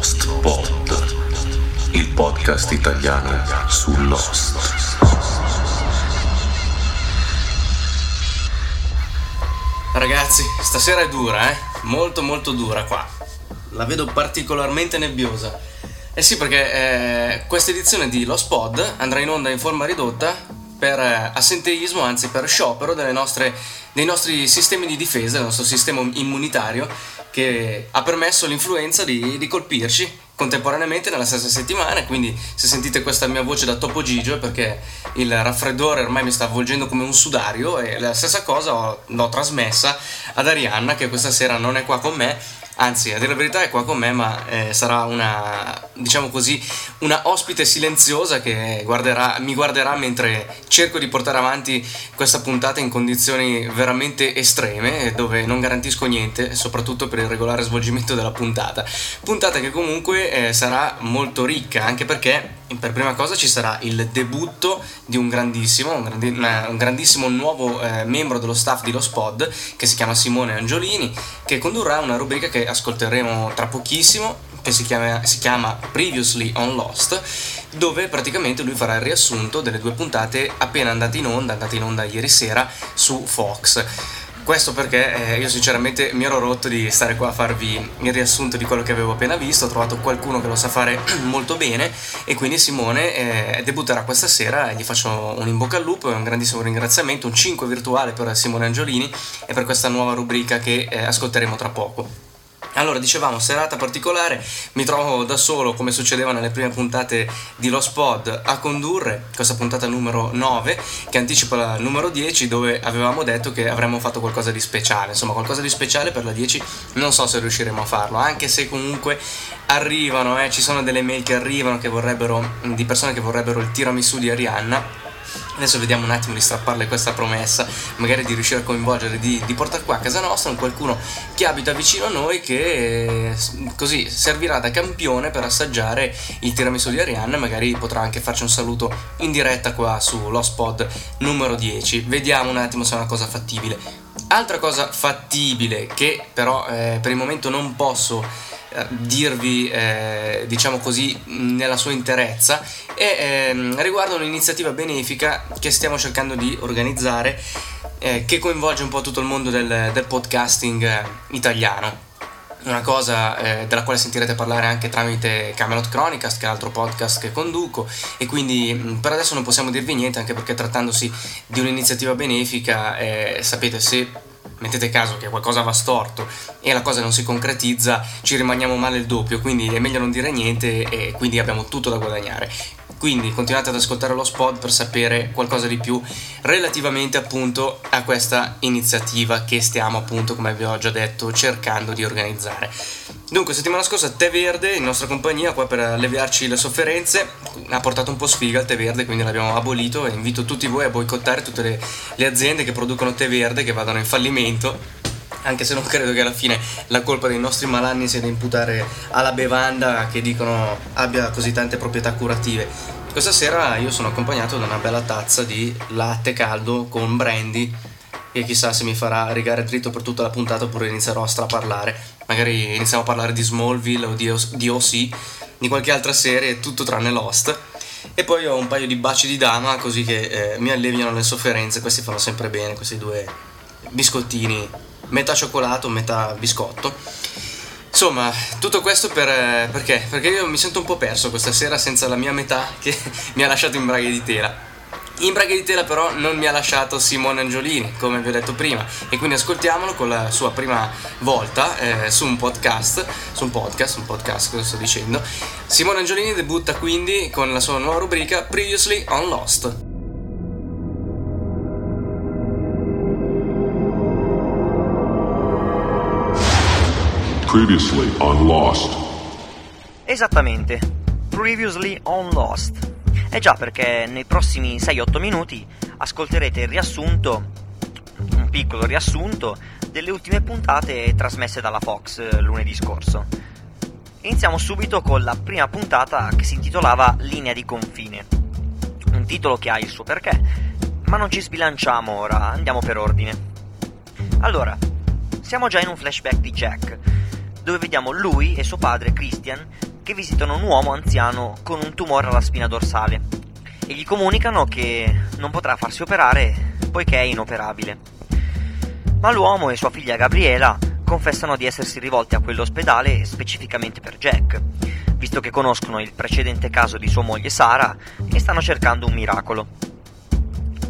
LostPod, il podcast italiano su Lost. Ragazzi, stasera è dura, molto molto dura qua. La vedo particolarmente nebbiosa. Sì, perché questa edizione di LostPod andrà in onda in forma ridotta per assenteismo, anzi per sciopero dei nostri sistemi di difesa, del nostro sistema immunitario, che ha permesso l'influenza di colpirci contemporaneamente nella stessa settimana. Quindi se sentite questa mia voce da Topo Gigio è perché il raffreddore ormai mi sta avvolgendo come un sudario, e la stessa cosa l'ho trasmessa ad Arianna, che questa sera non è qua con me, anzi a dire la verità è qua con me, ma sarà una, diciamo così, una ospite silenziosa che mi guarderà mentre cerco di portare avanti questa puntata in condizioni veramente estreme, dove non garantisco niente, soprattutto per il regolare svolgimento della puntata che comunque sarà molto ricca, anche perché per prima cosa ci sarà il debutto di un grandissimo nuovo membro dello staff di LostPod, che si chiama Simone Angiolini, che condurrà una rubrica che ascolteremo tra pochissimo, che si chiama Previously on Lost, dove praticamente lui farà il riassunto delle due puntate appena andate in onda ieri sera su Fox. Questo perché io sinceramente mi ero rotto di stare qua a farvi il riassunto di quello che avevo appena visto. Ho trovato qualcuno che lo sa fare molto bene, e quindi Simone debutterà questa sera, e gli faccio un in bocca al lupo e un grandissimo ringraziamento, un 5 virtuale per Simone Angiolini e per questa nuova rubrica che ascolteremo tra poco. Allora, dicevamo, serata particolare, mi trovo da solo, come succedeva nelle prime puntate di LostPod, a condurre questa puntata numero 9, che anticipa la numero 10, dove avevamo detto che avremmo fatto qualcosa di speciale, insomma qualcosa di speciale per la 10, non so se riusciremo a farlo, anche se comunque arrivano, ci sono delle mail che arrivano di persone che vorrebbero il tiramisù di Arianna. Adesso vediamo un attimo di strapparle questa promessa, magari di riuscire a coinvolgere, di portare qua a casa nostra un qualcuno che abita vicino a noi, che così servirà da campione per assaggiare il tiramisù di Arianna, e magari potrà anche farci un saluto in diretta qua su LostPod numero 10. Vediamo un attimo se è una cosa fattibile. Altra cosa fattibile che però per il momento non posso dirvi diciamo così nella sua interezza, e riguardo un'iniziativa benefica che stiamo cercando di organizzare, che coinvolge un po' tutto il mondo del podcasting italiano. Una cosa della quale sentirete parlare anche tramite Camelot Chronicles, che è l'altro podcast che conduco, e quindi per adesso non possiamo dirvi niente, anche perché trattandosi di un'iniziativa benefica, sapete, se mettete caso che qualcosa va storto e la cosa non si concretizza, ci rimaniamo male il doppio, quindi è meglio non dire niente, e quindi abbiamo tutto da guadagnare. Quindi continuate ad ascoltare LostPod per sapere qualcosa di più relativamente appunto a questa iniziativa che stiamo appunto, come vi ho già detto, cercando di organizzare. Dunque, settimana scorsa Tè Verde, in nostra compagnia, qua per alleviarci le sofferenze, ha portato un po' sfiga il Tè Verde, quindi l'abbiamo abolito, e invito tutti voi a boicottare tutte le aziende che producono Tè Verde, che vadano in fallimento. Anche se non credo che alla fine la colpa dei nostri malanni sia da imputare alla bevanda, che dicono abbia così tante proprietà curative. Questa sera io sono accompagnato da una bella tazza di latte caldo con brandy, e chissà se mi farà rigare dritto per tutta la puntata, oppure inizierò a straparlare. Magari iniziamo a parlare di Smallville o di OC, di qualche altra serie, tutto tranne Lost. E poi ho un paio di baci di Dama, così che mi alleviano le sofferenze. Questi fanno sempre bene, questi due biscottini, metà cioccolato, metà biscotto. Insomma, tutto questo perché? Perché io mi sento un po' perso questa sera senza la mia metà, che mi ha lasciato in braghe di tela. In braghe di tela però non mi ha lasciato Simone Angiolini, come vi ho detto prima, e quindi ascoltiamolo con la sua prima volta su un podcast, cosa sto dicendo. Simone Angiolini debutta quindi con la sua nuova rubrica Previously on Lost. Previously on Lost. Esattamente, Previously on Lost. E già, perché nei prossimi 6-8 minuti ascolterete il riassunto, un piccolo riassunto, delle ultime puntate trasmesse dalla Fox lunedì scorso. Iniziamo subito con la prima puntata, che si intitolava Linea di confine. Un titolo che ha il suo perché, ma non ci sbilanciamo ora, andiamo per ordine. Allora, siamo già in un flashback di Jack, dove vediamo lui e suo padre Christian che visitano un uomo anziano con un tumore alla spina dorsale e gli comunicano che non potrà farsi operare poiché è inoperabile. Ma l'uomo e sua figlia Gabriella confessano di essersi rivolti a quell'ospedale specificamente per Jack, visto che conoscono il precedente caso di sua moglie Sara e stanno cercando un miracolo.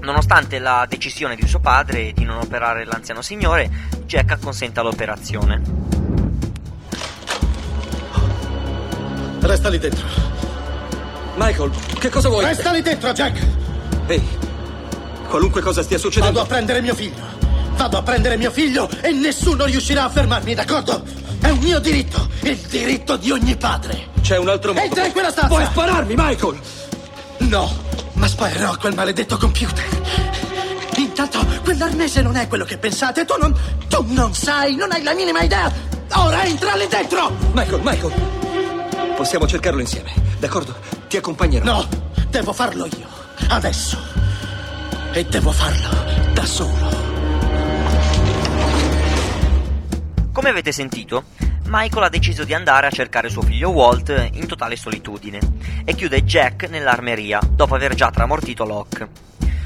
Nonostante la decisione di suo padre di non operare l'anziano signore, Jack acconsente all'operazione. Resta lì dentro. Michael, che cosa vuoi? Resta lì dentro, Jack! Ehi, qualunque cosa stia succedendo... Vado a prendere mio figlio e nessuno riuscirà a fermarmi, d'accordo? È un mio diritto, il diritto di ogni padre. C'è un altro modo. Entra in quella stanza! Vuoi spararmi, Michael? No! Ma sparerò a quel maledetto computer. Intanto quell'arnese non è quello che pensate. Tu non sai, non hai la minima idea. Ora entra lì dentro. Michael, possiamo cercarlo insieme, d'accordo? Ti accompagnerò. No, devo farlo io, adesso. E devo farlo da solo. Come avete sentito, Michael ha deciso di andare a cercare suo figlio Walt in totale solitudine e chiude Jack nell'armeria dopo aver già tramortito Locke.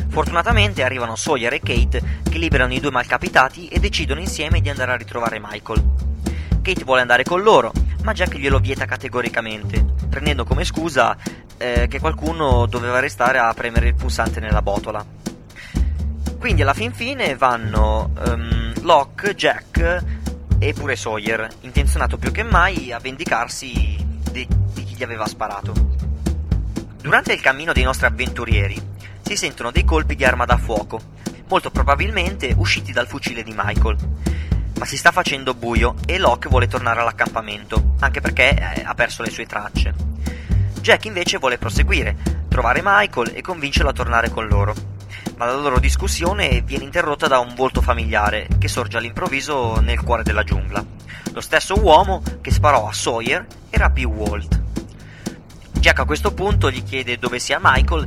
Fortunatamente arrivano Sawyer e Kate che liberano i due malcapitati e decidono insieme di andare a ritrovare Michael. Kate vuole andare con loro, ma Jack glielo vieta categoricamente, prendendo come scusa che qualcuno doveva restare a premere il pulsante nella botola. Quindi alla fin fine vanno Locke, Jack... Eppure Sawyer, intenzionato più che mai a vendicarsi di chi gli aveva sparato. Durante il cammino dei nostri avventurieri si sentono dei colpi di arma da fuoco, molto probabilmente usciti dal fucile di Michael. Ma si sta facendo buio e Locke vuole tornare all'accampamento, anche perché ha perso le sue tracce. Jack invece vuole proseguire, trovare Michael e convincerlo a tornare con loro. Ma la loro discussione viene interrotta da un volto familiare che sorge all'improvviso nel cuore della giungla. Lo stesso uomo che sparò a Sawyer e rapì Walt. Jack a questo punto gli chiede dove sia Michael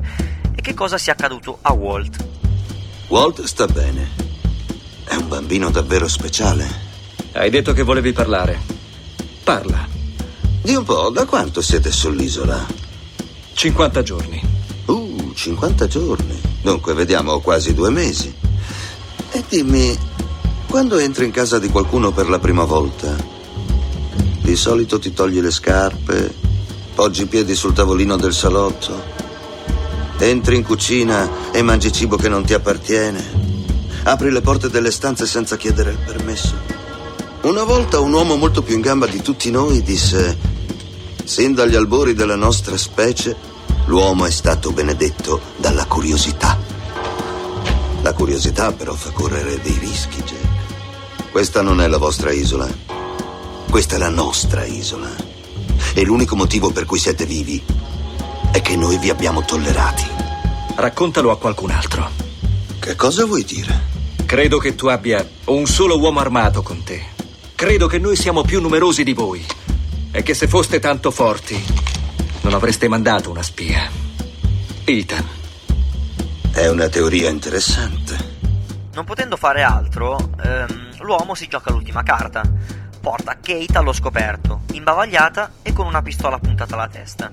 e che cosa sia accaduto a Walt. Walt sta bene. È un bambino davvero speciale. Hai detto che volevi parlare. Parla. Di un po', da quanto siete sull'isola? 50 giorni. 50 giorni. Dunque, vediamo, quasi 2 mesi. E dimmi, quando entri in casa di qualcuno per la prima volta, di solito ti togli le scarpe, poggi i piedi sul tavolino del salotto, entri in cucina e mangi cibo che non ti appartiene, apri le porte delle stanze senza chiedere il permesso. Una volta un uomo molto più in gamba di tutti noi disse: sin dagli albori della nostra specie l'uomo è stato benedetto dalla curiosità. La curiosità però fa correre dei rischi, Jack. Questa non è la vostra isola. Questa è la nostra isola. E l'unico motivo per cui siete vivi è che noi vi abbiamo tollerati. Raccontalo a qualcun altro. Che cosa vuoi dire? Credo che tu abbia un solo uomo armato con te. Credo che noi siamo più numerosi di voi. E che se foste tanto forti... non avreste mandato una spia. Ethan. È una teoria interessante. Non potendo fare altro, l'uomo si gioca l'ultima carta. Porta Kate allo scoperto, imbavagliata e con una pistola puntata alla testa.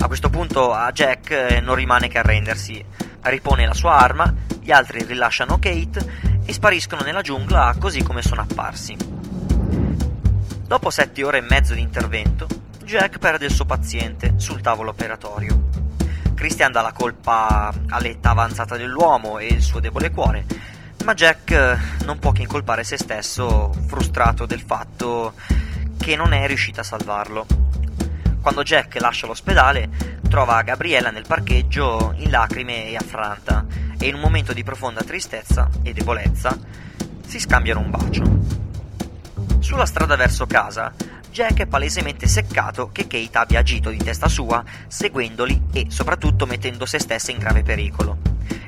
A questo punto a Jack non rimane che arrendersi. Ripone la sua arma, gli altri rilasciano Kate e spariscono nella giungla così come sono apparsi. Dopo 7 ore e mezzo di intervento, Jack perde il suo paziente sul tavolo operatorio. Christian dà la colpa all'età avanzata dell'uomo e il suo debole cuore, ma Jack non può che incolpare se stesso, frustrato del fatto che non è riuscito a salvarlo. Quando Jack lascia l'ospedale, trova Gabriella nel parcheggio in lacrime e affranta, e in un momento di profonda tristezza e debolezza si scambiano un bacio. Sulla strada verso casa, Jack è palesemente seccato che Kate abbia agito di testa sua, seguendoli e soprattutto mettendo se stessa in grave pericolo.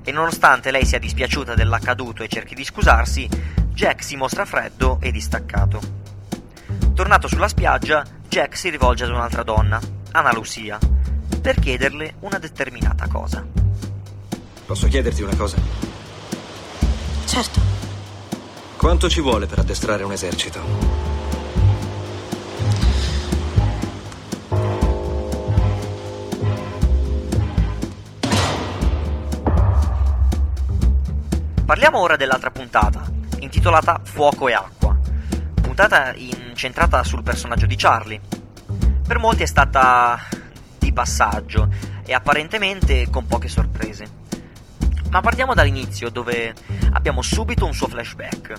E nonostante lei sia dispiaciuta dell'accaduto e cerchi di scusarsi, Jack si mostra freddo e distaccato. Tornato sulla spiaggia, Jack si rivolge ad un'altra donna, Anna Lucia, per chiederle una determinata cosa. Posso chiederti una cosa? Certo. Quanto ci vuole per addestrare un esercito? Parliamo ora dell'altra puntata, intitolata Fuoco e Acqua, puntata incentrata sul personaggio di Charlie. Per molti è stata di passaggio e apparentemente con poche sorprese. Ma partiamo dall'inizio, dove abbiamo subito un suo flashback.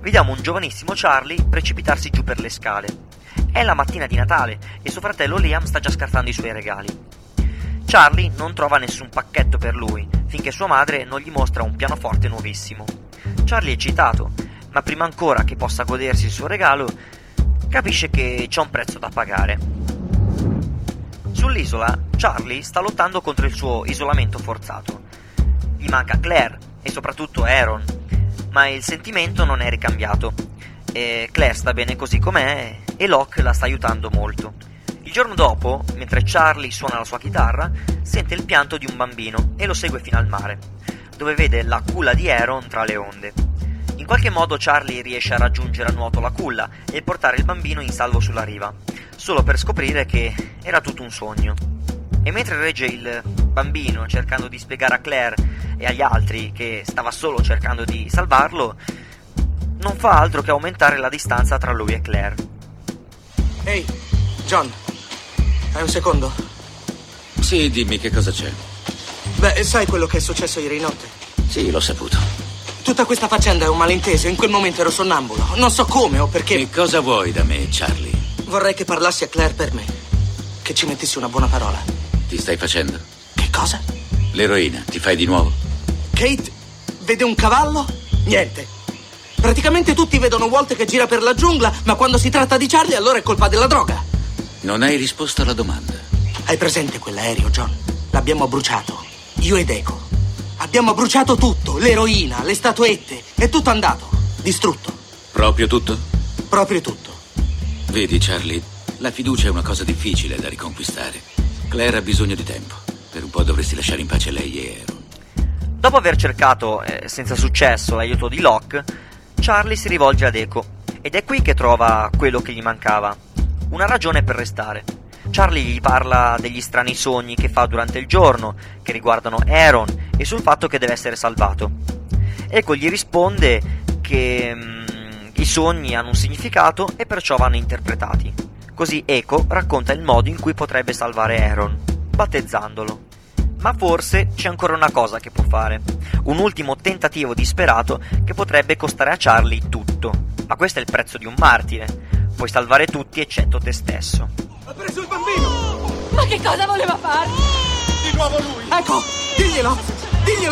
Vediamo un giovanissimo Charlie precipitarsi giù per le scale. È la mattina di Natale e suo fratello Liam sta già scartando i suoi regali. Charlie non trova nessun pacchetto per lui, finché sua madre non gli mostra un pianoforte nuovissimo. Charlie è eccitato, ma prima ancora che possa godersi il suo regalo, capisce che c'è un prezzo da pagare. Sull'isola, Charlie sta lottando contro il suo isolamento forzato. Gli manca Claire e soprattutto Aaron, ma il sentimento non è ricambiato. E Claire sta bene così com'è e Locke la sta aiutando molto. Il giorno dopo, mentre Charlie suona la sua chitarra, sente il pianto di un bambino e lo segue fino al mare, dove vede la culla di Aaron tra le onde. In qualche modo Charlie riesce a raggiungere a nuoto la culla e portare il bambino in salvo sulla riva, solo per scoprire che era tutto un sogno. E mentre regge il bambino cercando di spiegare a Claire e agli altri che stava solo cercando di salvarlo, non fa altro che aumentare la distanza tra lui e Claire. Ehi, John, hai un secondo? Sì, dimmi che cosa c'è. Beh, sai quello che è successo ieri notte? Sì, l'ho saputo. Tutta questa faccenda è un malinteso, in quel momento ero sonnambulo. Non so come o perché. Che cosa vuoi da me, Charlie? Vorrei che parlassi a Claire per me, che ci mettessi una buona parola. Ti stai facendo? Che cosa? L'eroina, ti fai di nuovo? Kate vede un cavallo? Niente. Praticamente tutti vedono Walt che gira per la giungla, ma quando si tratta di Charlie allora è colpa della droga. Non hai risposto alla domanda. Hai presente quell'aereo, John? L'abbiamo bruciato, io ed Eko. Abbiamo bruciato tutto, l'eroina, le statuette, è tutto andato, distrutto. Proprio tutto? Proprio tutto. Vedi, Charlie, la fiducia è una cosa difficile da riconquistare. Claire ha bisogno di tempo. Per un po' dovresti lasciare in pace lei e Aaron. Dopo aver cercato, senza successo, l'aiuto di Locke, Charlie si rivolge ad Eko ed è qui che trova quello che gli mancava, una ragione per restare. Charlie gli parla degli strani sogni che fa durante il giorno, che riguardano Aaron e sul fatto che deve essere salvato. Eko gli risponde che i sogni hanno un significato e perciò vanno interpretati. Così Eko racconta il modo in cui potrebbe salvare Aaron, battezzandolo. Ma forse c'è ancora una cosa che può fare, un ultimo tentativo disperato che potrebbe costare a Charlie tutto. Ma questo è il prezzo di un martire, puoi salvare tutti eccetto te stesso. Ha preso il bambino! Ma che cosa voleva fare? Di nuovo lui! Ecco, diglielo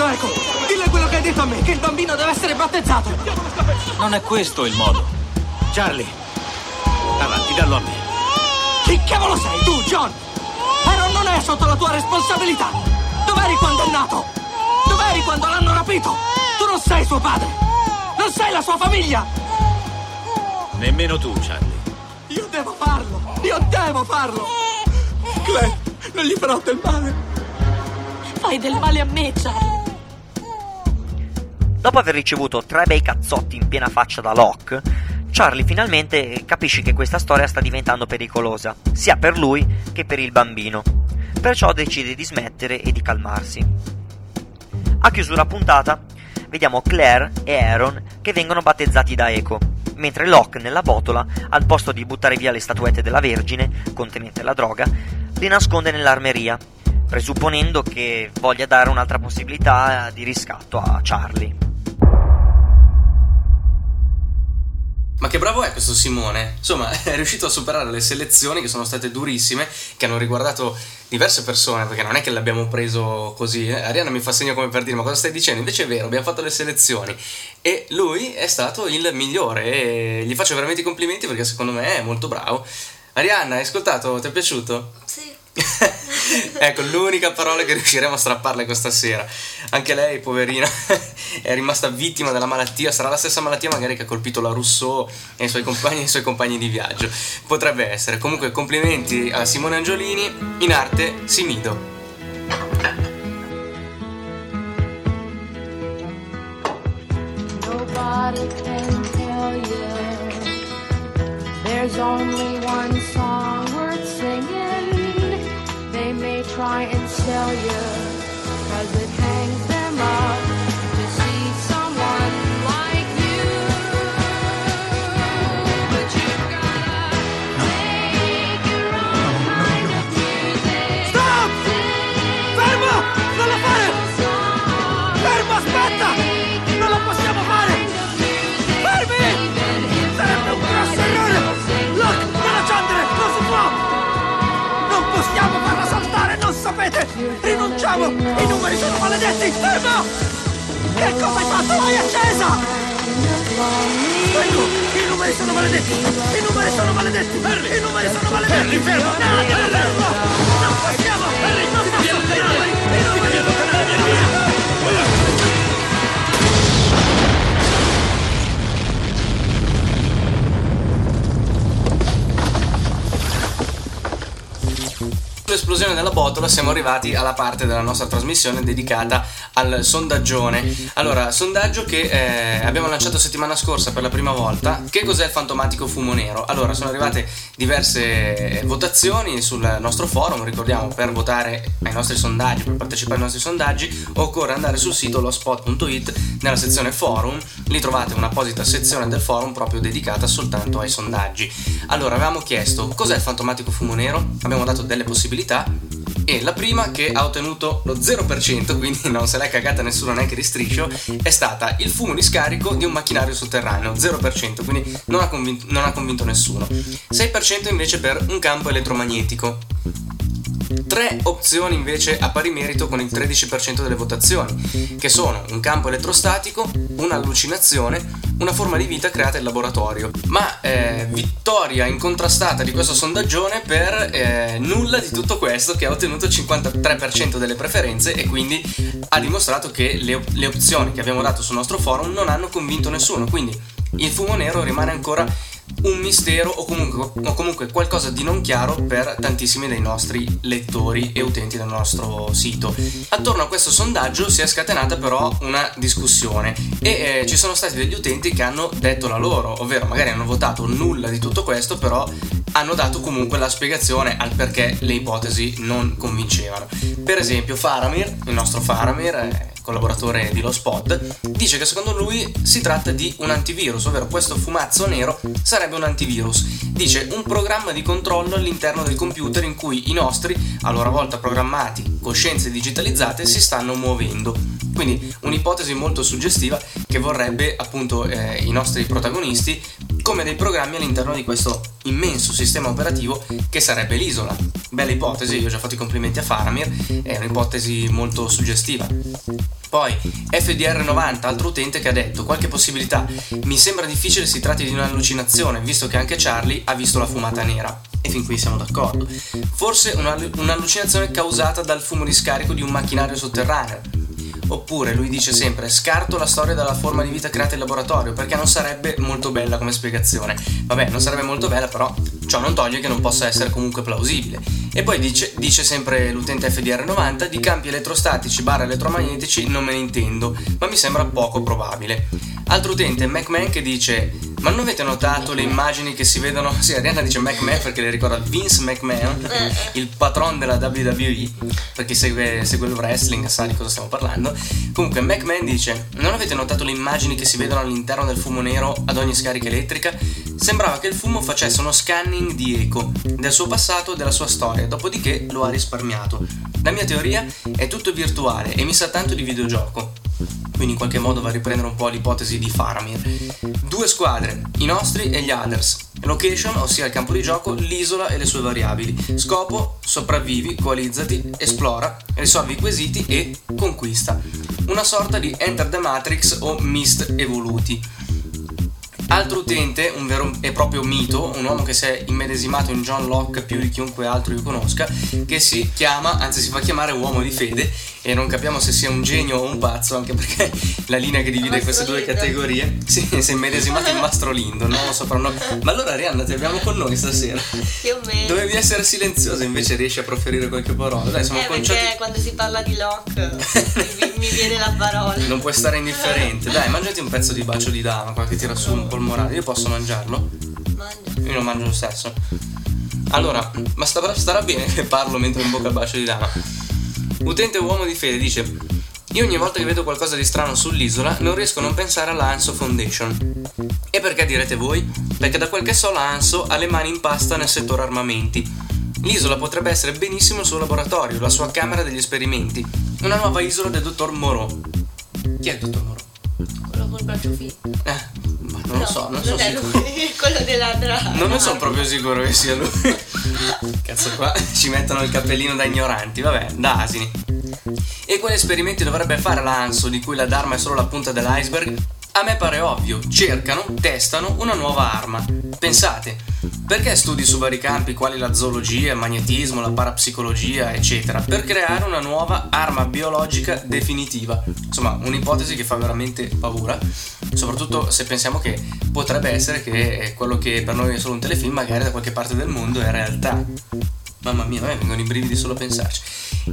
Eko, dille quello che hai detto a me, che il bambino deve essere battezzato. Non è questo il modo. Charlie, avanti, dallo a me. Chi cavolo sei tu, John? Aaron non è sotto la tua responsabilità. Dov'eri quando è nato? Dov'eri quando l'hanno rapito? Tu non sei suo padre. Non sei la sua famiglia. Nemmeno tu, Charlie. Io devo farlo. Claire, non gli farò del male. Fai del male a me, Charlie. Dopo aver ricevuto 3 bei cazzotti in piena faccia da Locke, Charlie finalmente capisce che questa storia sta diventando pericolosa, sia per lui che per il bambino. Perciò decide di smettere e di calmarsi. A chiusura puntata, vediamo Claire e Aaron che vengono battezzati da Eko, mentre Locke nella botola, al posto di buttare via le statuette della Vergine, contenente la droga, le nasconde nell'armeria, presupponendo che voglia dare un'altra possibilità di riscatto a Charlie. Ma che bravo è questo Simone, insomma è riuscito a superare le selezioni che sono state durissime, che hanno riguardato diverse persone, perché non è che l'abbiamo preso così, Arianna mi fa segno come per dire ma cosa stai dicendo, invece è vero, abbiamo fatto le selezioni e lui è stato il migliore e gli faccio veramente i complimenti perché secondo me è molto bravo. Arianna, hai ascoltato? Ti è piaciuto? Sì. Ecco l'unica parola che riusciremo a strapparle questa sera. Anche lei poverina è rimasta vittima della malattia. Sarà la stessa malattia magari che ha colpito la Rousseau e i suoi compagni di viaggio. Potrebbe essere. Comunque complimenti a Simone Angiolini. In arte Simido. Nobody can tell you there's only one song worth singing. They may try and sell you, 'cause it hangs them up to see some. Andiamo! I numeri sono maledetti! Fermo! Che cosa hai fatto? L'hai accesa! Ecco! I numeri sono maledetti! I numeri sono maledetti! Harry, i numeri sono maledetti! Harry, fermo! No, fermo! Non possiamo! Harry, non possiamo! I numeri sono maledetti! L'esplosione della botola, siamo arrivati alla parte della nostra trasmissione dedicata al sondaggione. Allora, sondaggio che abbiamo lanciato settimana scorsa per la prima volta. Che cos'è il fantomatico fumo nero? Allora, sono arrivate diverse votazioni sul nostro forum. Ricordiamo, per votare ai nostri sondaggi, per partecipare ai nostri sondaggi, occorre andare sul sito LostPod.it, nella sezione forum. Lì trovate un'apposita sezione del forum proprio dedicata soltanto ai sondaggi. Allora, avevamo chiesto cos'è il fantomatico fumo nero, abbiamo dato delle possibilità e la prima, che ha ottenuto lo 0%, quindi non se l'è cagata nessuno neanche di striscio, è stata il fumo di scarico di un macchinario sotterraneo, 0%, quindi non ha convinto nessuno. 6% invece per un campo elettromagnetico. Tre opzioni invece a pari merito con il 13% delle votazioni, che sono un campo elettrostatico, un'allucinazione, una forma di vita creata in laboratorio. Ma vittoria incontrastata di questo sondaggione per nulla di tutto questo, che ha ottenuto il 53% delle preferenze e quindi ha dimostrato che le opzioni che abbiamo dato sul nostro forum non hanno convinto nessuno, quindi il fumo nero rimane ancora un mistero o comunque qualcosa di non chiaro per tantissimi dei nostri lettori e utenti del nostro sito. Attorno a questo sondaggio si è scatenata però una discussione e ci sono stati degli utenti che hanno detto la loro, ovvero magari hanno votato nulla di tutto questo, però hanno dato comunque la spiegazione al perché le ipotesi non convincevano. Per esempio Faramir, il nostro Faramir, collaboratore di LostPod, dice che secondo lui si tratta di un antivirus, ovvero questo fumazzo nero sarebbe un antivirus. Dice un programma di controllo all'interno del computer in cui i nostri, a loro volta programmati, coscienze digitalizzate si stanno muovendo. Quindi un'ipotesi molto suggestiva che vorrebbe appunto i nostri protagonisti come dei programmi all'interno di questo immenso sistema operativo che sarebbe l'isola. Bella ipotesi, io ho già fatto i complimenti a Faramir, è un'ipotesi molto suggestiva. Poi FDR90, altro utente che ha detto qualche possibilità, mi sembra difficile si tratti di un'allucinazione visto che anche Charlie ha visto la fumata nera, e fin qui siamo d'accordo. Forse un'allucinazione causata dal fumo di scarico di un macchinario sotterraneo. Oppure lui dice sempre scarto la storia della forma di vita creata in laboratorio perché non sarebbe molto bella come spiegazione. Vabbè, non sarebbe molto bella, però ciò non toglie che non possa essere comunque plausibile. E poi dice sempre l'utente FDR90, di campi elettrostatici barra elettromagnetici non me ne intendo, ma mi sembra poco probabile. Altro utente MacMan che dice ma non avete notato le immagini che si vedono? Sì, Arianna dice McMahon perché le ricorda Vince McMahon, il patron della WWE, perché segue il wrestling, sa di cosa stiamo parlando. Comunque McMahon dice non avete notato le immagini che si vedono all'interno del fumo nero ad ogni scarica elettrica? Sembrava che il fumo facesse uno scanning di Eko, del suo passato e della sua storia, dopodiché lo ha risparmiato. La mia teoria è tutto virtuale e mi sa tanto di videogioco. Quindi in qualche modo va a riprendere un po' l'ipotesi di Faramir. Due squadre, i nostri e gli others. Location, ossia il campo di gioco, l'isola e le sue variabili. Scopo, sopravvivi, coalizzati, esplora, risolvi i quesiti e conquista. Una sorta di Enter the Matrix o Myst evoluti. Altro utente, un vero e proprio mito, un uomo che si è immedesimato in John Locke più di chiunque altro io conosca, che si fa chiamare Uomo di Fede, e non capiamo se sia un genio o un pazzo, anche perché la linea che divide queste due categorie, sì, si è immedesimato in Mastro Lindo, no? Soprannome. Ma allora Arianna, ti abbiamo con noi stasera. Più o meno. Dovevi essere silenziosa, invece riesci a proferire qualche parola. Dai, siamo conciati... perché quando si parla di Locke mi viene la parola. Non puoi stare indifferente. Dai, mangiati un pezzo di bacio di Dharma, qua che tira su un po' il morale. Io posso mangiarlo? Mangio. Io non mangio lo stesso. Allora, ma starà bene che parlo mentre in bocca il bacio di Dama. Utente Uomo di Fede dice io ogni volta che vedo qualcosa di strano sull'isola non riesco a non pensare alla Anso Foundation. E perché direte voi? Perché da quel che so la Anso ha le mani in pasta nel settore armamenti. L'isola potrebbe essere benissimo il suo laboratorio, la sua camera degli esperimenti. Una nuova isola del dottor Moreau. Chi è il dottor Moreau? Quello col braccio finto. Non lo so, non sono sicuro. Quello della draga. Non ne sono proprio sicuro che sia lui. Cazzo, qua ci mettono il cappellino da ignoranti, vabbè, da asini. E quali esperimenti dovrebbe fare l'Anso, di cui la Dharma è solo la punta dell'iceberg? A me pare ovvio, cercano, testano una nuova arma. Pensate, perché studi su vari campi quali la zoologia, il magnetismo, la parapsicologia, eccetera, per creare una nuova arma biologica definitiva? Insomma, un'ipotesi che fa veramente paura, soprattutto se pensiamo che potrebbe essere che quello che per noi è solo un telefilm, magari da qualche parte del mondo è realtà. Mamma mia, a me vengono i brividi solo a pensarci.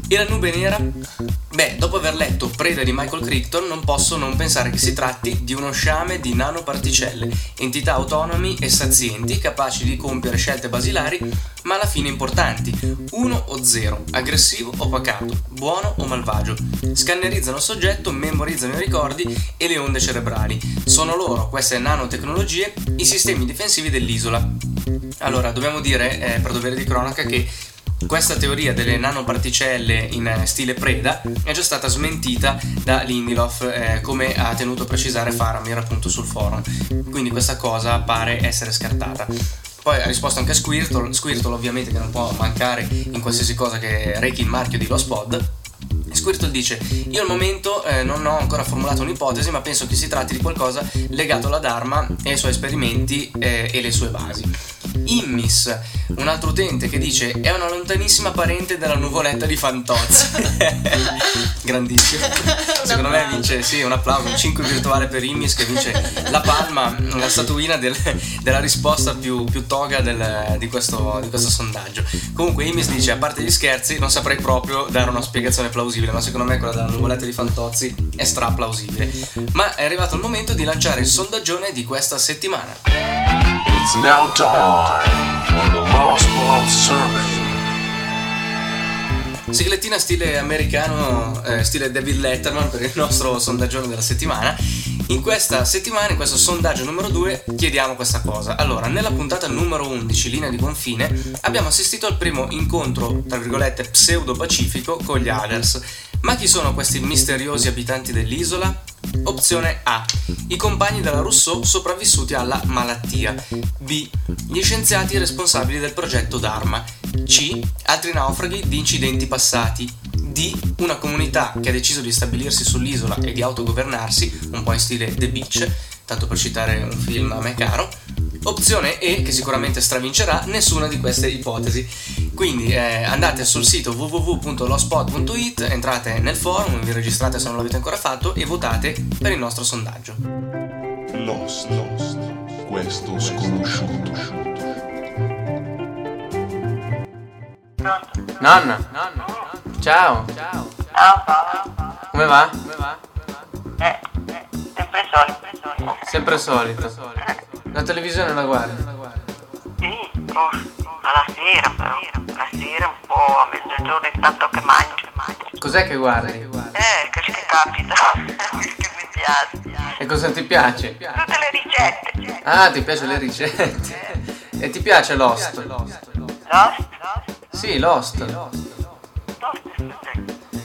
E la nube nera? Beh, dopo aver letto Preda di Michael Crichton non posso non pensare che si tratti di uno sciame di nanoparticelle, entità autonomi e sazienti, capaci di compiere scelte basilari ma alla fine importanti, 1 o 0, aggressivo o pacato, buono o malvagio. Scannerizzano il soggetto, memorizzano i ricordi e le onde cerebrali. Sono loro, queste nanotecnologie, i sistemi difensivi dell'isola. Allora, dobbiamo dire, per dovere di cronaca, che questa teoria delle nanoparticelle in stile Preda è già stata smentita da Lindelof, come ha tenuto a precisare Faramir appunto sul forum, quindi questa cosa pare essere scartata. Poi ha risposto anche a Squirtle, ovviamente, che non può mancare in qualsiasi cosa che rechi il marchio di LostPod. Squirtle dice: io al momento non ho ancora formulato un'ipotesi, ma penso che si tratti di qualcosa legato alla Dharma e ai suoi esperimenti e le sue basi. Immis, un altro utente, che dice: è una lontanissima parente della nuvoletta di Fantozzi. Grandissimo. Secondo me vince, sì, un applauso, un 5 virtuale per Immis, che vince la palma, la statuina della risposta più toga di questo sondaggio. Comunque Immis dice: a parte gli scherzi, non saprei proprio dare una spiegazione plausibile, ma secondo me quella della nuvoletta di Fantozzi è stra plausibile. Ma è arrivato il momento di lanciare il sondaggione di questa settimana. It's now time for the LostPod survey. Siglettina stile americano, stile David Letterman, per il nostro sondaggione della settimana. In questa settimana, in questo sondaggio numero 2, chiediamo questa cosa. Allora, nella puntata numero 11, Linea di confine, abbiamo assistito al primo incontro, tra virgolette, pseudo-pacifico con gli Others. Ma chi sono questi misteriosi abitanti dell'isola? Opzione A: i compagni della Rousseau sopravvissuti alla malattia. B: gli scienziati responsabili del progetto Dharma. C: altri naufraghi di incidenti passati. D: una comunità che ha deciso di stabilirsi sull'isola e di autogovernarsi, un po' in stile The Beach, tanto per citare un film a me caro. Opzione E, che sicuramente stravincerà nessuna di queste ipotesi. Quindi andate sul sito www.lostpod.it, entrate nel forum, vi registrate se non l'avete ancora fatto e votate per il nostro sondaggio. Lost. Questo sconosciuto. Nonna. Ciao. Ciao. Come va? Sempre solito. La televisione la guardi? Sì, alla sera però. La sera un po' a mezzogiorno, tanto che mangio. Cos'è che guardi? Che capita, che mi piace. E cosa ti piace? Tutte le ricette. Ah, ti piace le ricette. E ti piace Lost? Lost? Sì, Lost.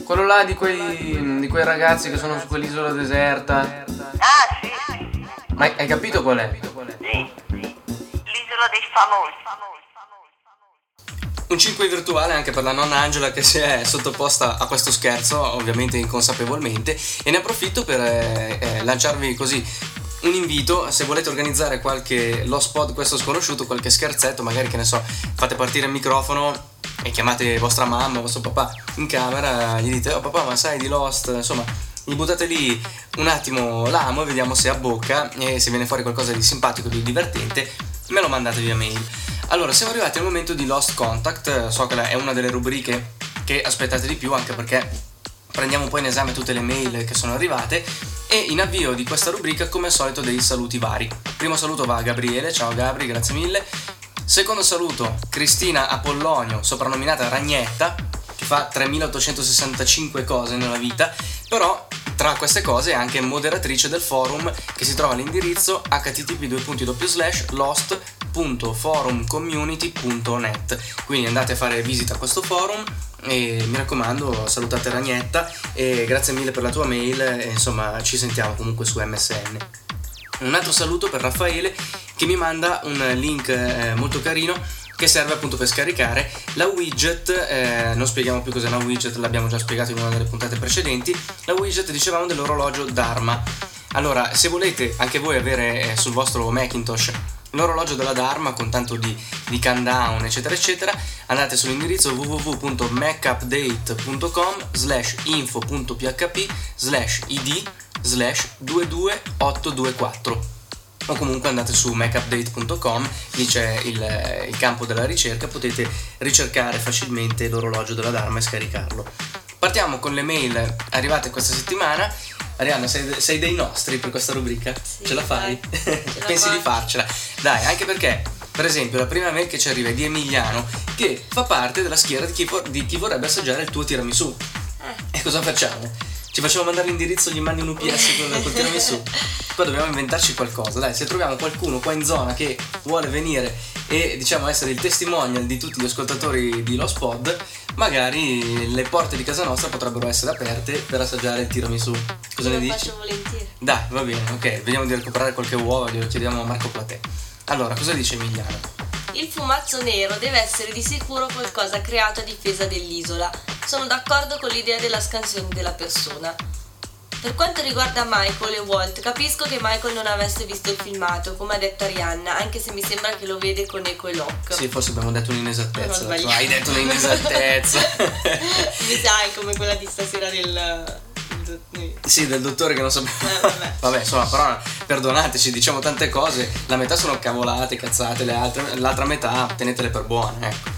Quello là di quei ragazzi che sono su quell'isola deserta. Ah, sì. Ma hai capito qual è? Sì, l'isola dei famosi. Un 5 virtuale anche per la nonna Angela, che si è sottoposta a questo scherzo, ovviamente inconsapevolmente, e ne approfitto per lanciarvi così un invito: se volete organizzare qualche LostPod questo sconosciuto, qualche scherzetto, magari, che ne so, fate partire il microfono e chiamate vostra mamma, vostro papà in camera, gli dite: oh papà, ma sai di Lost? Insomma, gli buttate lì un attimo l'amo e vediamo se abbocca, e se viene fuori qualcosa di simpatico, di divertente, me lo mandate via mail. Allora, siamo arrivati al momento di Lost Contact. So che è una delle rubriche che aspettate di più, anche perché prendiamo poi in esame tutte le mail che sono arrivate. E in avvio di questa rubrica, come al solito, dei saluti vari. Primo saluto va a Gabriele. Ciao Gabri, grazie mille. Secondo saluto, Cristina Apollonio, soprannominata Ragnetta, che fa 3865 cose nella vita, però tra queste cose è anche moderatrice del forum, che si trova all'indirizzo http://lost.forumcommunity.net. Quindi andate a fare visita a questo forum e, mi raccomando, salutate Ragnetta, e grazie mille per la tua mail, e insomma ci sentiamo comunque su MSN. Un altro saluto per Raffaele, che mi manda un link molto carino che serve appunto per scaricare la widget. Non spieghiamo più cos'è una widget, l'abbiamo già spiegato in una delle puntate precedenti. La widget, dicevamo, dell'orologio Dharma. Allora, se volete anche voi avere sul vostro Macintosh l'orologio della Dharma con tanto di countdown eccetera eccetera, andate sull'indirizzo www.macupdate.com/info.php/id/22824 o comunque andate su macupdate.com, lì c'è il campo della ricerca, potete ricercare facilmente l'orologio della Dharma e scaricarlo. Partiamo con le mail arrivate questa settimana. Arianna, sei dei nostri per questa rubrica? Sì, ce la fai? Pensi di farcela? Dai, anche perché, per esempio, la prima mail che ci arriva è di Emiliano, che fa parte della schiera di chi vorrebbe assaggiare il tuo tiramisù. E cosa facciamo? Ci facciamo mandare l'indirizzo, gli mandi un UPS col tiramisù? Poi dobbiamo inventarci qualcosa. Dai, se troviamo qualcuno qua in zona che vuole venire e, diciamo, essere il testimonial di tutti gli ascoltatori di LostPod, magari le porte di casa nostra potrebbero essere aperte per assaggiare il tiramisù. Cosa ne dici? Lo faccio volentieri. Dai, va bene, ok, vediamo di recuperare qualche uova, glielo chiediamo a Marco Platè. Allora, cosa dice Emiliano? Il fumazzo nero deve essere di sicuro qualcosa creato a difesa dell'isola. Sono d'accordo con l'idea della scansione della persona. Per quanto riguarda Michael e Walt, capisco che Michael non avesse visto il filmato, come ha detto Arianna, anche se mi sembra che lo vede con Eko e Locke. Sì, forse abbiamo detto un'inesattezza. Hai detto un'inesattezza. Mi sai, come quella di stasera del dottore che non sapeva. Vabbè, insomma, però perdonateci, diciamo tante cose, la metà sono cavolate, cazzate, l'altra metà tenetele per buone, ecco.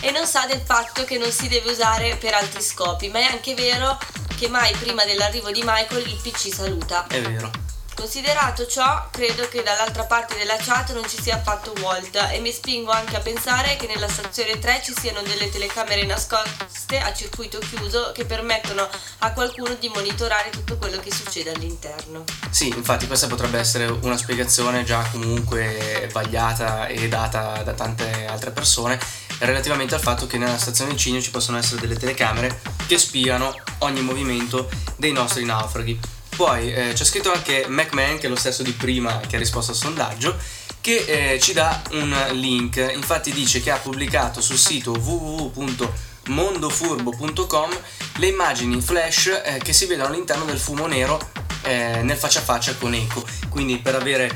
E non sa del fatto che non si deve usare per altri scopi, ma è anche vero che mai prima dell'arrivo di Michael il PC saluta. È vero. Considerato ciò, credo che dall'altra parte della chat non ci sia affatto Walt, e mi spingo anche a pensare che nella stazione 3 ci siano delle telecamere nascoste a circuito chiuso che permettono a qualcuno di monitorare tutto quello che succede all'interno. Sì, infatti questa potrebbe essere una spiegazione già comunque vagliata e data da tante altre persone relativamente al fatto che nella stazione Cigno ci possono essere delle telecamere che spiano ogni movimento dei nostri naufraghi. Poi c'è scritto anche MacMan, che è lo stesso di prima che ha risposto al sondaggio, che ci dà un link. Infatti dice che ha pubblicato sul sito www.mondofurbo.com le immagini flash che si vedono all'interno del fumo nero nel faccia a faccia con Eko, quindi per avere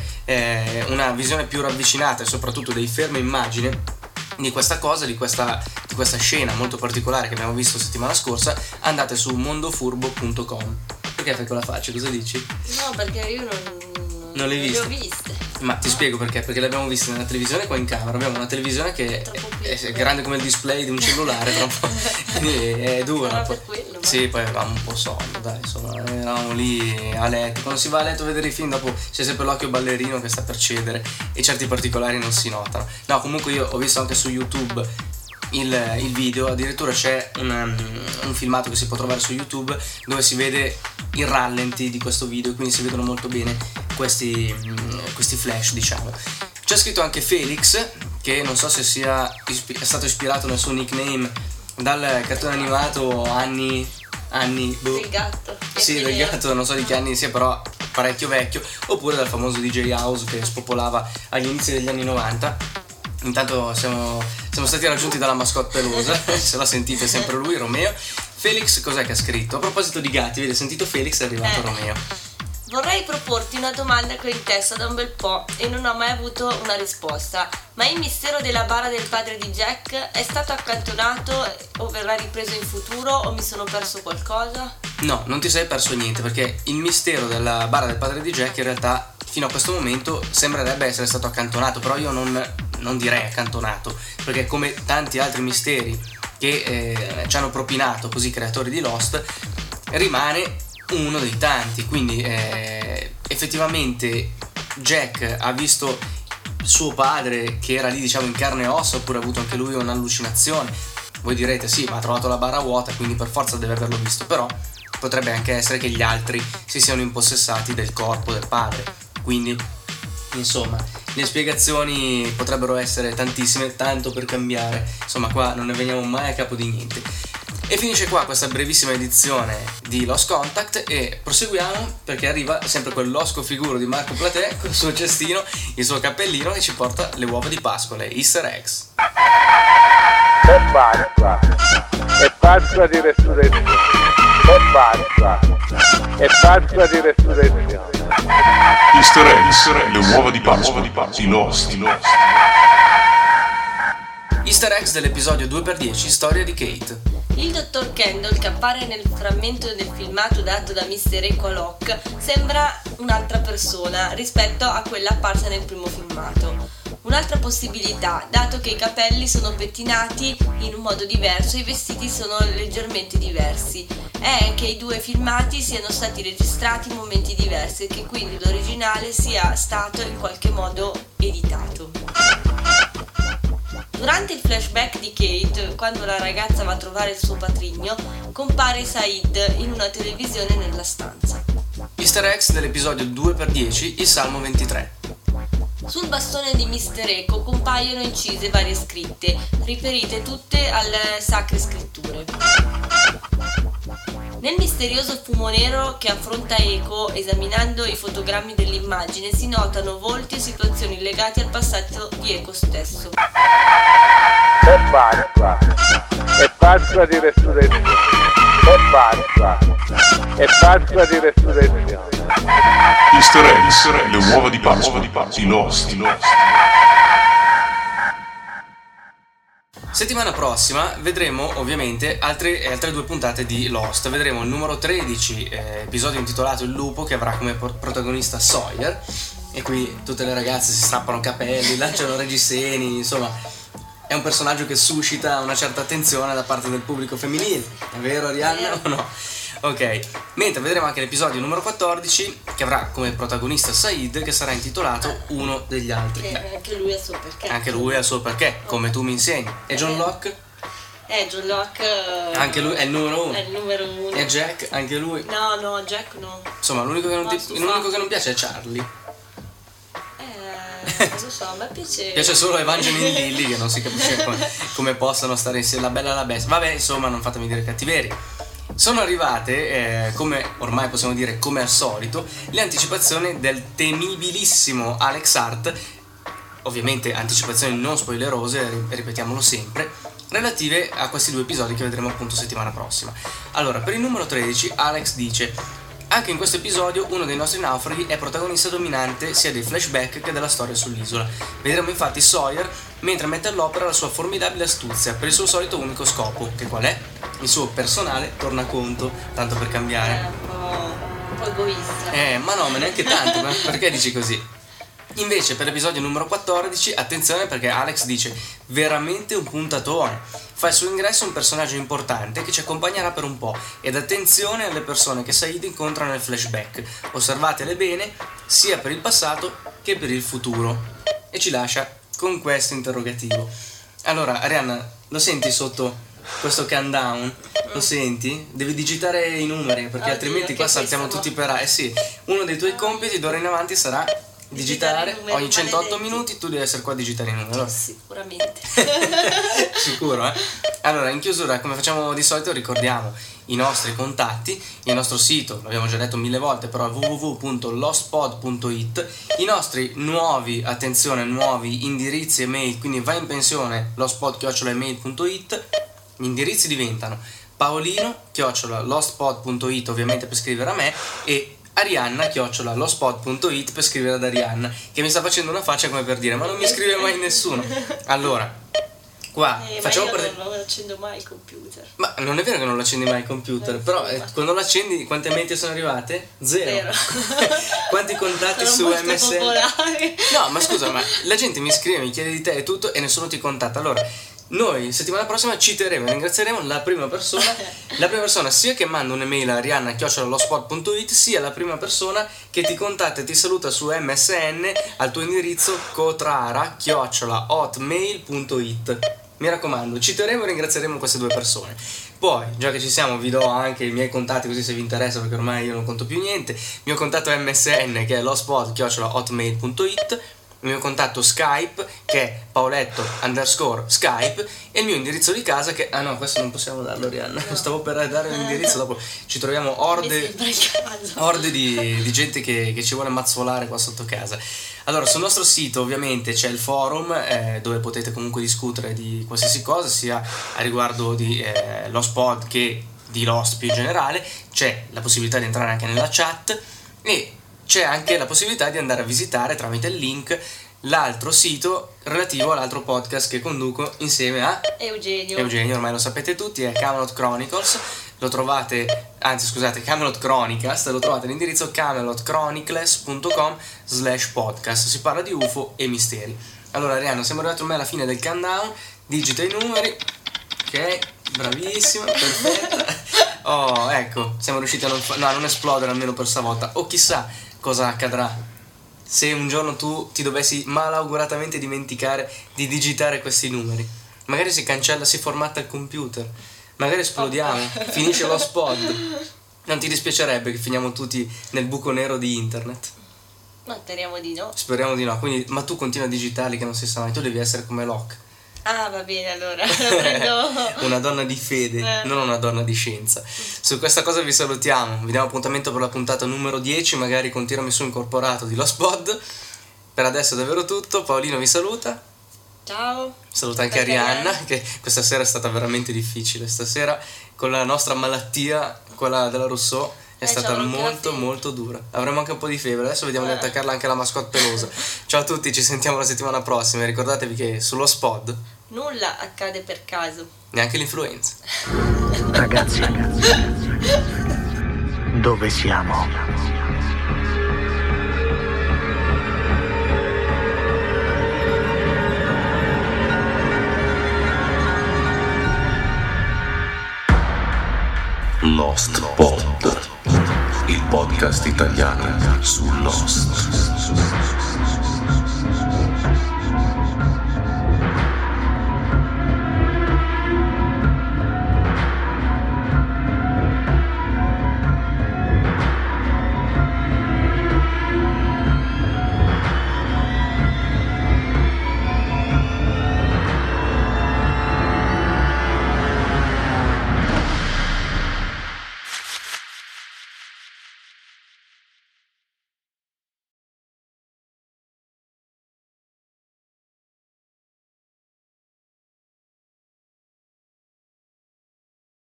una visione più ravvicinata e soprattutto dei fermi immagine di questa cosa, di questa scena molto particolare che abbiamo visto settimana scorsa, andate su mondofurbo.com. Perché fai quella faccia? Cosa dici? No, perché io non le ho viste. Ma ti spiego perché. Perché le abbiamo viste nella televisione qua in camera. Abbiamo una televisione che è grande come il display di un cellulare. È dura. Sì, poi avevamo un po' sonno, dai, insomma, eravamo lì a letto. Quando si va a letto a vedere i film, dopo c'è sempre l'occhio ballerino che sta per cedere e certi particolari non si notano. No, comunque io ho visto anche su YouTube il video, addirittura c'è un filmato che si può trovare su YouTube dove si vede il rallenti di questo video, quindi si vedono molto bene questi flash, diciamo. C'è scritto anche Felix, che non so se sia stato ispirato nel suo nickname dal cartone animato anni del gatto. Sì, del gatto, non so di che anni sia, però parecchio vecchio, oppure dal famoso DJ House che spopolava agli inizi degli anni 90. Intanto siamo stati raggiunti dalla mascotte pelosa, se la sentite sempre lui, Romeo. Felix cos'è che ha scritto? A proposito di gatti, vedi, sentito Felix, è arrivato Romeo. Vorrei proporti una domanda che ho in testa da un bel po' e non ho mai avuto una risposta. Ma il mistero della bara del padre di Jack è stato accantonato o verrà ripreso in futuro, o mi sono perso qualcosa? No, non ti sei perso niente, perché il mistero della bara del padre di Jack in realtà fino a questo momento sembrerebbe essere stato accantonato, però io non direi accantonato, perché come tanti altri misteri che ci hanno propinato così i creatori di Lost, rimane uno dei tanti. Quindi effettivamente Jack ha visto suo padre che era lì, diciamo, in carne e ossa, oppure ha avuto anche lui un'allucinazione. Voi direte sì, ma ha trovato la bara vuota, quindi per forza deve averlo visto, però potrebbe anche essere che gli altri si siano impossessati del corpo del padre. Quindi insomma, le spiegazioni potrebbero essere tantissime, tanto per cambiare, insomma qua non ne veniamo mai a capo di niente. E finisce qua questa brevissima edizione di Lost Contact e proseguiamo, perché arriva sempre quel losco figuro di Marco Platè con il suo cestino, il suo cappellino, e ci porta le uova di Pasqua, le Easter eggs. E basta. E basta di resurrezione. E basta. E basta di resurrezione. Easter eggs, le uova di Pasqua, i Lost. Easter eggs dell'episodio 2x10, storia di Kate. Il dottor Kendall, che appare nel frammento del filmato dato da Mr. Eko a Locke, sembra un'altra persona rispetto a quella apparsa nel primo filmato. Un'altra possibilità, dato che i capelli sono pettinati in un modo diverso e i vestiti sono leggermente diversi, è che i due filmati siano stati registrati in momenti diversi e che quindi l'originale sia stato in qualche modo editato. Durante il flashback di Kate, quando la ragazza va a trovare il suo patrigno, compare Said in una televisione nella stanza. Easter eggs dell'episodio 2x10, il Salmo 23. Sul bastone di Mr. Eko compaiono incise varie scritte, riferite tutte alle sacre scritture. Nel misterioso fumo nero che affronta Eko, esaminando i fotogrammi dell'immagine, si notano volti e situazioni legate al passato di Eko stesso. E basta. E basta di resurrezione. E basta. E basta di resurrezione. Easter eggs, le uova di Pasqua, i Lost. Settimana prossima vedremo ovviamente altre due puntate di Lost. Vedremo il numero 13, episodio intitolato Il lupo, che avrà come protagonista Sawyer. E qui tutte le ragazze si strappano capelli, lanciano reggiseni, insomma è un personaggio che suscita una certa attenzione da parte del pubblico femminile. È vero, Arianna, o no? Ok, mentre vedremo anche l'episodio numero 14, che avrà come protagonista Said, che sarà intitolato Uno degli altri. Anche lui ha il suo perché. Anche lui ha il suo perché, come tu mi insegni. E John Locke? John Locke... anche lui è il numero uno. È il numero uno. E Jack, anche lui? No, Jack no. Insomma, l'unico che non piace è Charlie. Non so, ma piace... Piace solo Evangeline e Lily, che non si capisce come possano stare insieme, la bella e la bestia. Vabbè, insomma, non fatemi dire cattiverie. Sono arrivate, come ormai possiamo dire come al solito, le anticipazioni del temibilissimo Alex Hart, ovviamente anticipazioni non spoilerose, ripetiamolo sempre, relative a questi due episodi che vedremo appunto settimana prossima. Allora, per il numero 13 Alex dice: anche in questo episodio uno dei nostri naufraghi è protagonista dominante sia dei flashback che della storia sull'isola. Vedremo infatti Sawyer mentre mette all'opera la sua formidabile astuzia per il suo solito unico scopo, che qual è? Il suo personale tornaconto, tanto per cambiare. Un po' egoista. Ma no, ma neanche tanto, ma perché dici così? Invece per l'episodio numero 14, attenzione, perché Alex dice: veramente un puntatone. Fa il suo ingresso un personaggio importante che ci accompagnerà per un po', ed attenzione alle persone che Said incontra nel flashback, osservatele bene sia per il passato che per il futuro. E ci lascia con questo interrogativo. Allora, Arianna, lo senti sotto questo countdown? Lo senti? Devi digitare i numeri, perché altrimenti qua saltiamo tutti per aria. Sì, uno dei tuoi compiti d'ora in avanti sarà digitare ogni 108 minuti tu devi essere qua a digitare i numeri. Allora. Sicuramente. Sicuro, eh? Allora, in chiusura, come facciamo di solito, ricordiamo i nostri contatti, il nostro sito, l'abbiamo già detto 1000 volte, però www.lostpod.it, i nostri nuovi indirizzi email, quindi vai in pensione lostpod@email.it. Gli indirizzi diventano paolino@lostpod.it, ovviamente per scrivere a me, e Arianna@lostpod.it per scrivere ad Arianna, che mi sta facendo una faccia come per dire: ma non mi scrive mai nessuno. Allora, qua facciamo non accendo mai il computer. Ma non è vero che non lo accendi mai il computer, però quando lo accendi quante mail sono arrivate? Zero. Quanti contatti sono su MSN? Popolare. No, ma scusa, ma la gente mi scrive, mi chiede di te e tutto e nessuno ti contatta. Allora, noi settimana prossima citeremo e ringrazieremo la prima persona sia che manda un'email a Arianna@lostpod.it, sia la prima persona che ti contatta e ti saluta su MSN al tuo indirizzo cotrara@hotmail.it. Mi raccomando, citeremo e ringrazieremo queste due persone. Poi, già che ci siamo, vi do anche i miei contatti, così se vi interessa, perché ormai io non conto più niente. Il mio contatto è MSN, che è lostpod@hotmail.it. il mio contatto Skype che è paoletto_Skype e il mio indirizzo di casa che... Ah no, questo non possiamo darlo, Arianna, no. Stavo per dare l'indirizzo, dopo ci troviamo orde di gente che ci vuole mazzolare qua sotto casa. Allora, sul nostro sito ovviamente c'è il forum dove potete comunque discutere di qualsiasi cosa, sia a riguardo di LostPod che di Lost più in generale. C'è la possibilità di entrare anche nella chat e c'è anche la possibilità di andare a visitare tramite il link l'altro sito relativo all'altro podcast che conduco insieme a Eugenio, ormai lo sapete tutti, è Camelot Chronicles. Lo trovate, anzi scusate, Camelot Chronicast, lo trovate all'indirizzo camelotchronicles.com/podcast. Si parla di UFO e misteri. Allora Arianna, siamo arrivati ormai alla fine del countdown, digita i numeri, ok, bravissima, perfetta. Oh, ecco, siamo riusciti a non esplodere almeno per stavolta, o chissà cosa accadrà se un giorno tu ti dovessi malauguratamente dimenticare di digitare questi numeri. Magari si cancella, si formatta il computer, magari esplodiamo, finisce lo spot. Non ti dispiacerebbe che finiamo tutti nel buco nero di internet? Ma speriamo di no. Speriamo di no, quindi, ma tu continua a digitare che non si sa mai, tu devi essere come Locke. Ah, va bene, allora lo prendo. Una donna di fede, non una donna di scienza. Su questa cosa vi salutiamo, vi diamo appuntamento per la puntata numero 10, magari con Tirami Su Incorporato di LostPod. Per adesso è davvero tutto, Paolino vi saluta. Ciao. Saluta anche Arianna, che questa sera è stata veramente difficile. Stasera con la nostra malattia, quella della Rousseau, è stata molto molto dura. Avremo anche un po' di febbre. Adesso vediamo di attaccarla anche alla mascotte pelosa. Ciao a tutti, ci sentiamo la settimana prossima. Ricordatevi che sullo spot nulla accade per caso. Neanche l'influenza. Ragazzi, dove siamo? Lost Pod, il podcast italiano su Lost.